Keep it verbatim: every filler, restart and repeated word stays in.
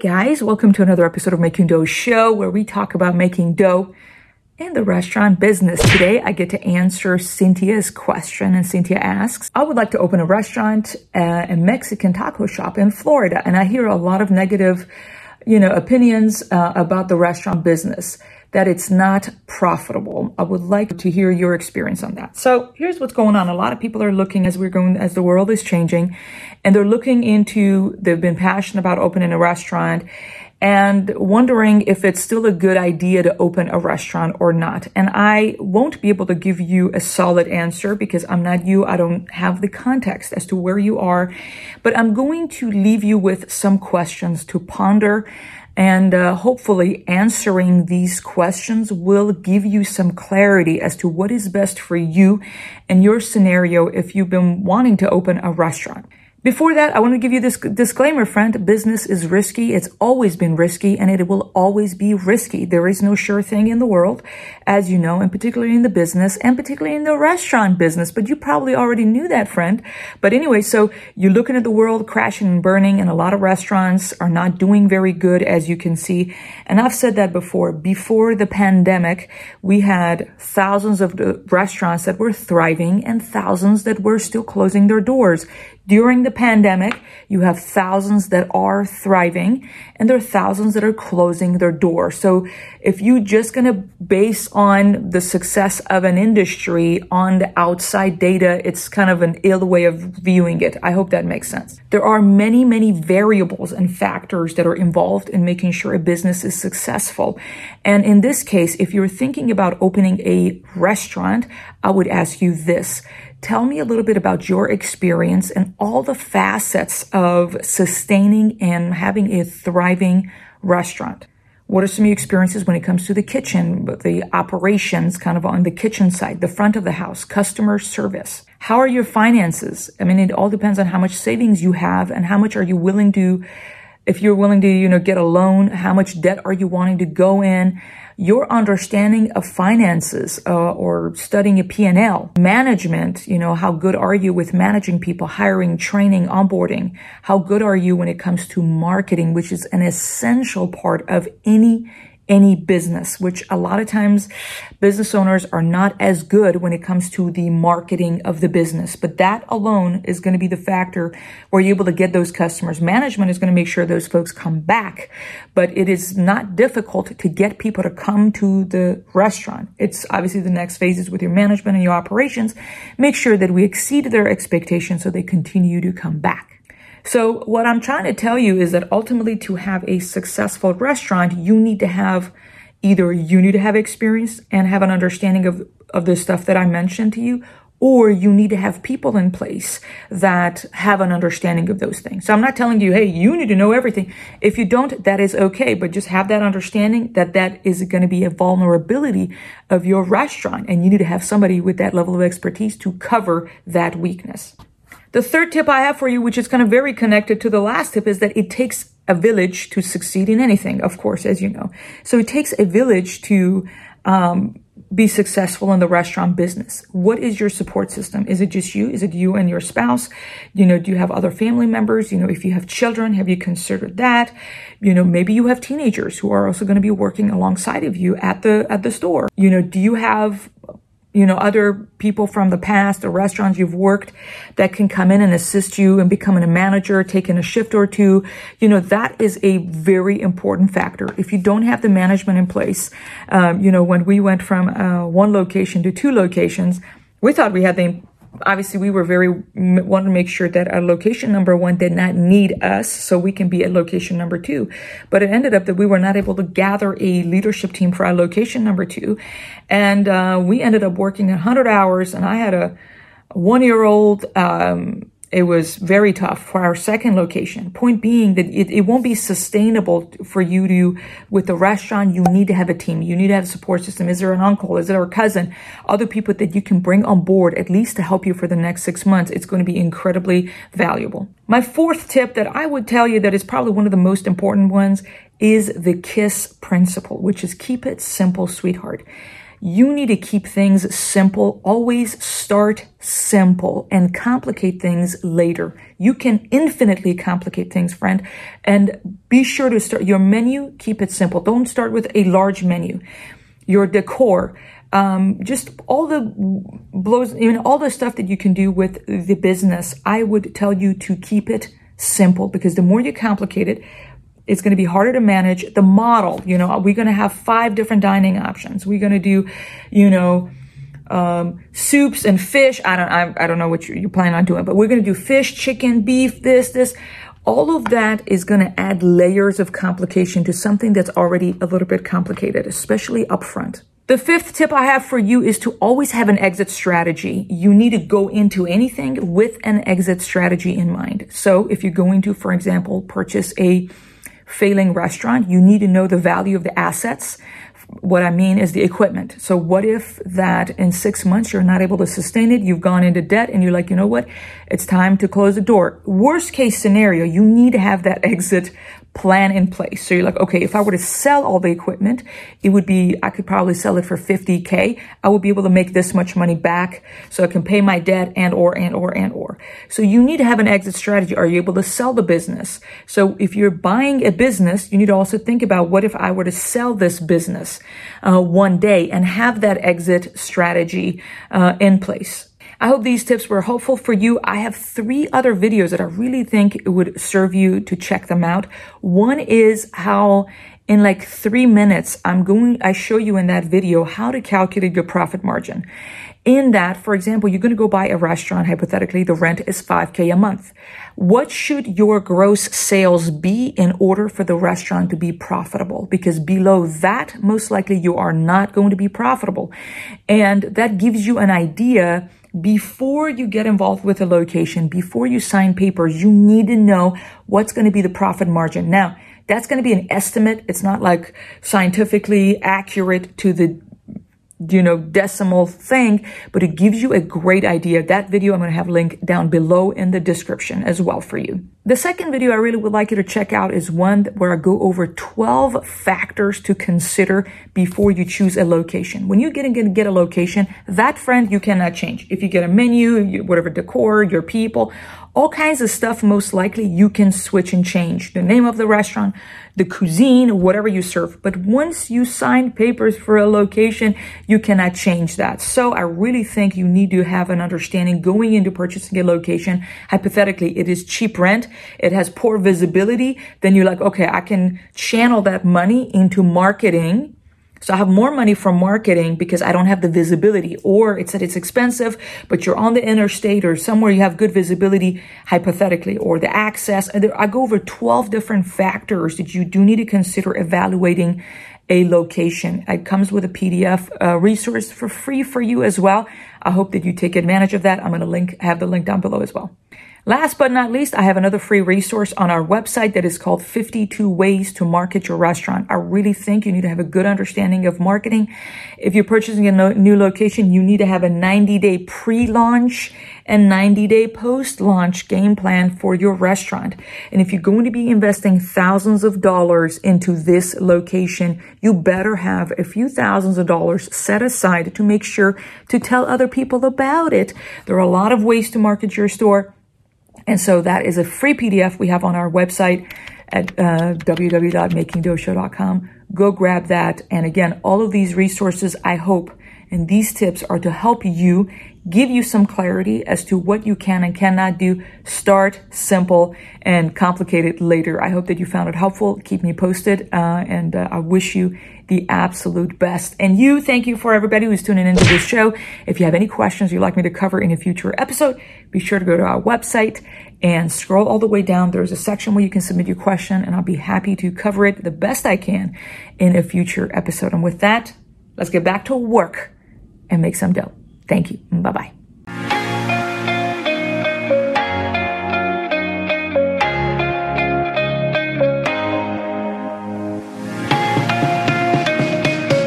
Hey guys, welcome to another episode of Making Dough Show, where we talk about making dough in the restaurant business. Today, I get to answer Cynthia's question, and Cynthia asks, I would like to open a restaurant, uh, a Mexican taco shop in Florida, and I hear a lot of negative, you know, opinions uh, about the restaurant business, that it's not profitable. I would like to hear your experience on that. So here's what's going on. A lot of people are looking as we're going, as the world is changing, and they're looking into, they've been passionate about opening a restaurant and wondering if it's still a good idea to open a restaurant or not. And I won't be able to give you a solid answer because I'm not you. I don't have the context as to where you are, but I'm going to leave you with some questions to ponder. And uh, hopefully answering these questions will give you some clarity as to what is best for you and your scenario if you've been wanting to open a restaurant. Before that, I want to give you this disclaimer, friend. Business is risky. It's always been risky, and it will always be risky. There is no sure thing in the world, as you know, and particularly in the business, and particularly in the restaurant business. But you probably already knew that, friend. But anyway, so you're looking at the world crashing and burning, and a lot of restaurants are not doing very good, as you can see. And I've said that before. Before the pandemic, we had thousands of restaurants that were thriving and thousands that were still closing their doors. During the pandemic, you have thousands that are thriving and there are thousands that are closing their door. So if you're just going to base on the success of an industry on the outside data, it's kind of an ill way of viewing it. I hope that makes sense. There are many, many variables and factors that are involved in making sure a business is successful. And in this case, if you're thinking about opening a restaurant, I would ask you this. Tell me a little bit about your experience and all the facets of sustaining and having a thriving restaurant. What are some of your experiences when it comes to the kitchen, the operations kind of on the kitchen side, the front of the house, customer service? How are your finances? I mean, it all depends on how much savings you have and how much are you willing to, if you're willing to, you know, get a loan, how much debt are you wanting to go in? Your understanding of finances uh, or studying a P and L, management, you know, how good are you with managing people, hiring, training, onboarding? How good are you when it comes to marketing, which is an essential part of any any business, which a lot of times business owners are not as good when it comes to the marketing of the business. But that alone is going to be the factor where you're able to get those customers. Management is going to make sure those folks come back, but it is not difficult to get people to come to the restaurant. It's obviously the next phases with your management and your operations. Make sure that we exceed their expectations so they continue to come back. So what I'm trying to tell you is that ultimately to have a successful restaurant, you need to have either you need to have experience and have an understanding of, of the stuff that I mentioned to you, or you need to have people in place that have an understanding of those things. So I'm not telling you, hey, you need to know everything. If you don't, that is okay, but just have that understanding that that is going to be a vulnerability of your restaurant, and you need to have somebody with that level of expertise to cover that weakness. The third tip I have for you, which is kind of very connected to the last tip, is that it takes a village to succeed in anything, of course, as you know. So it takes a village to um, be successful in the restaurant business. What is your support system? Is it just you? Is it you and your spouse? You know, do you have other family members? You know, if you have children, have you considered that? You know, maybe you have teenagers who are also going to be working alongside of you at the at the store. You know, do you have you know, other people from the past or restaurants you've worked that can come in and assist you and becoming a manager, taking a shift or two? You know, that is a very important factor. If you don't have the management in place, um, you know, when we went from uh, one location to two locations, we thought we had the Obviously, we were very, wanted to make sure that our location number one did not need us so we can be at location number two. But it ended up that we were not able to gather a leadership team for our location number two. And uh, we ended up working one hundred hours, and I had a one-year-old. Um, it was very tough for our second location. Point being that it, it won't be sustainable for you to, with the restaurant, you need to have a team. You need to have a support system. Is there an uncle? Is there a cousin? Other people that you can bring on board at least to help you for the next six months. It's going to be incredibly valuable. My fourth tip that I would tell you that is probably one of the most important ones is the KISS principle, which is keep it simple, sweetheart. You need to keep things simple. Always start simple and complicate things later. You can infinitely complicate things, friend. And be sure to start your menu. Keep it simple. Don't start with a large menu. Your decor, um, just all the blows, even all the stuff that you can do with the business. I would tell you to keep it simple, because the more you complicate it, it's going to be harder to manage. The model, you know, we're going to have five different dining options. We're going to do, you know, um, soups and fish. I don't, I, I don't know what you, you plan on doing, but we're going to do fish, chicken, beef, this, this. All of that is going to add layers of complication to something that's already a little bit complicated, especially upfront. The fifth tip I have for you is to always have an exit strategy. You need to go into anything with an exit strategy in mind. So if you're going to, for example, purchase a failing restaurant, you need to know the value of the assets. What I mean is the equipment. So what if that in six months you're not able to sustain it, you've gone into debt, and you're like, you know what, it's time to close the door. Worst case scenario, you need to have that exit plan in place. So you're like, okay, if I were to sell all the equipment, it would be, I could probably sell it for fifty K. I would be able to make this much money back so I can pay my debt and or, and or, and or. So you need to have an exit strategy. Are you able to sell the business? So if you're buying a business, you need to also think about, what if I were to sell this business uh, one day, and have that exit strategy uh, in place. I hope these tips were helpful for you. I have three other videos that I really think it would serve you to check them out. One is how in like three minutes, I'm going, I show you in that video how to calculate your profit margin. In that, for example, you're going to go buy a restaurant. Hypothetically, the rent is five K a month. What should your gross sales be in order for the restaurant to be profitable? Because below that, most likely you are not going to be profitable. And that gives you an idea. Before you get involved with a location, before you sign papers, you need to know what's going to be the profit margin. Now, that's going to be an estimate. It's not like scientifically accurate to the, you know, decimal thing, but it gives you a great idea. That video I'm going to have linked down below in the description as well for you. The second video I really would like you to check out is one where I go over twelve factors to consider before you choose a location. When you get to get a location, that, friend, you cannot change. If you get a menu, whatever decor, your people, all kinds of stuff, most likely you can switch and change the name of the restaurant, the cuisine, whatever you serve. But once you sign papers for a location, you cannot change that. So I really think you need to have an understanding going into purchasing a location. Hypothetically, it is cheap rent. It has poor visibility. Then you're like, okay, I can channel that money into marketing. So I have more money from marketing because I don't have the visibility, or it's that it's expensive, but you're on the interstate or somewhere you have good visibility, hypothetically, or the access. I go over twelve different factors that you do need to consider evaluating a location. It comes with a P D F uh, resource for free for you as well. I hope that you take advantage of that. I'm going to link, have the link down below as well. Last but not least, I have another free resource on our website that is called fifty-two Ways to Market Your Restaurant. I really think you need to have a good understanding of marketing. If you're purchasing a no- new location, you need to have a ninety-day pre-launch and ninety-day post-launch game plan for your restaurant. And if you're going to be investing thousands of dollars into this location, you better have a few thousands of dollars set aside to make sure to tell other people about it. There are a lot of ways to market your store. And so that is a free P D F we have on our website at uh, w w w dot making dough show dot com. Go grab that. And again, all of these resources, I hope, and these tips are to help you, give you some clarity as to what you can and cannot do. Start simple and complicate it later. I hope that you found it helpful. Keep me posted. Uh, and uh, I wish you the absolute best. And you, thank you for everybody who's tuning into this show. If you have any questions you'd like me to cover in a future episode, be sure to go to our website and scroll all the way down. There's a section where you can submit your question, and I'll be happy to cover it the best I can in a future episode. And with that, let's get back to work and make some dough. Thank you. Bye-bye.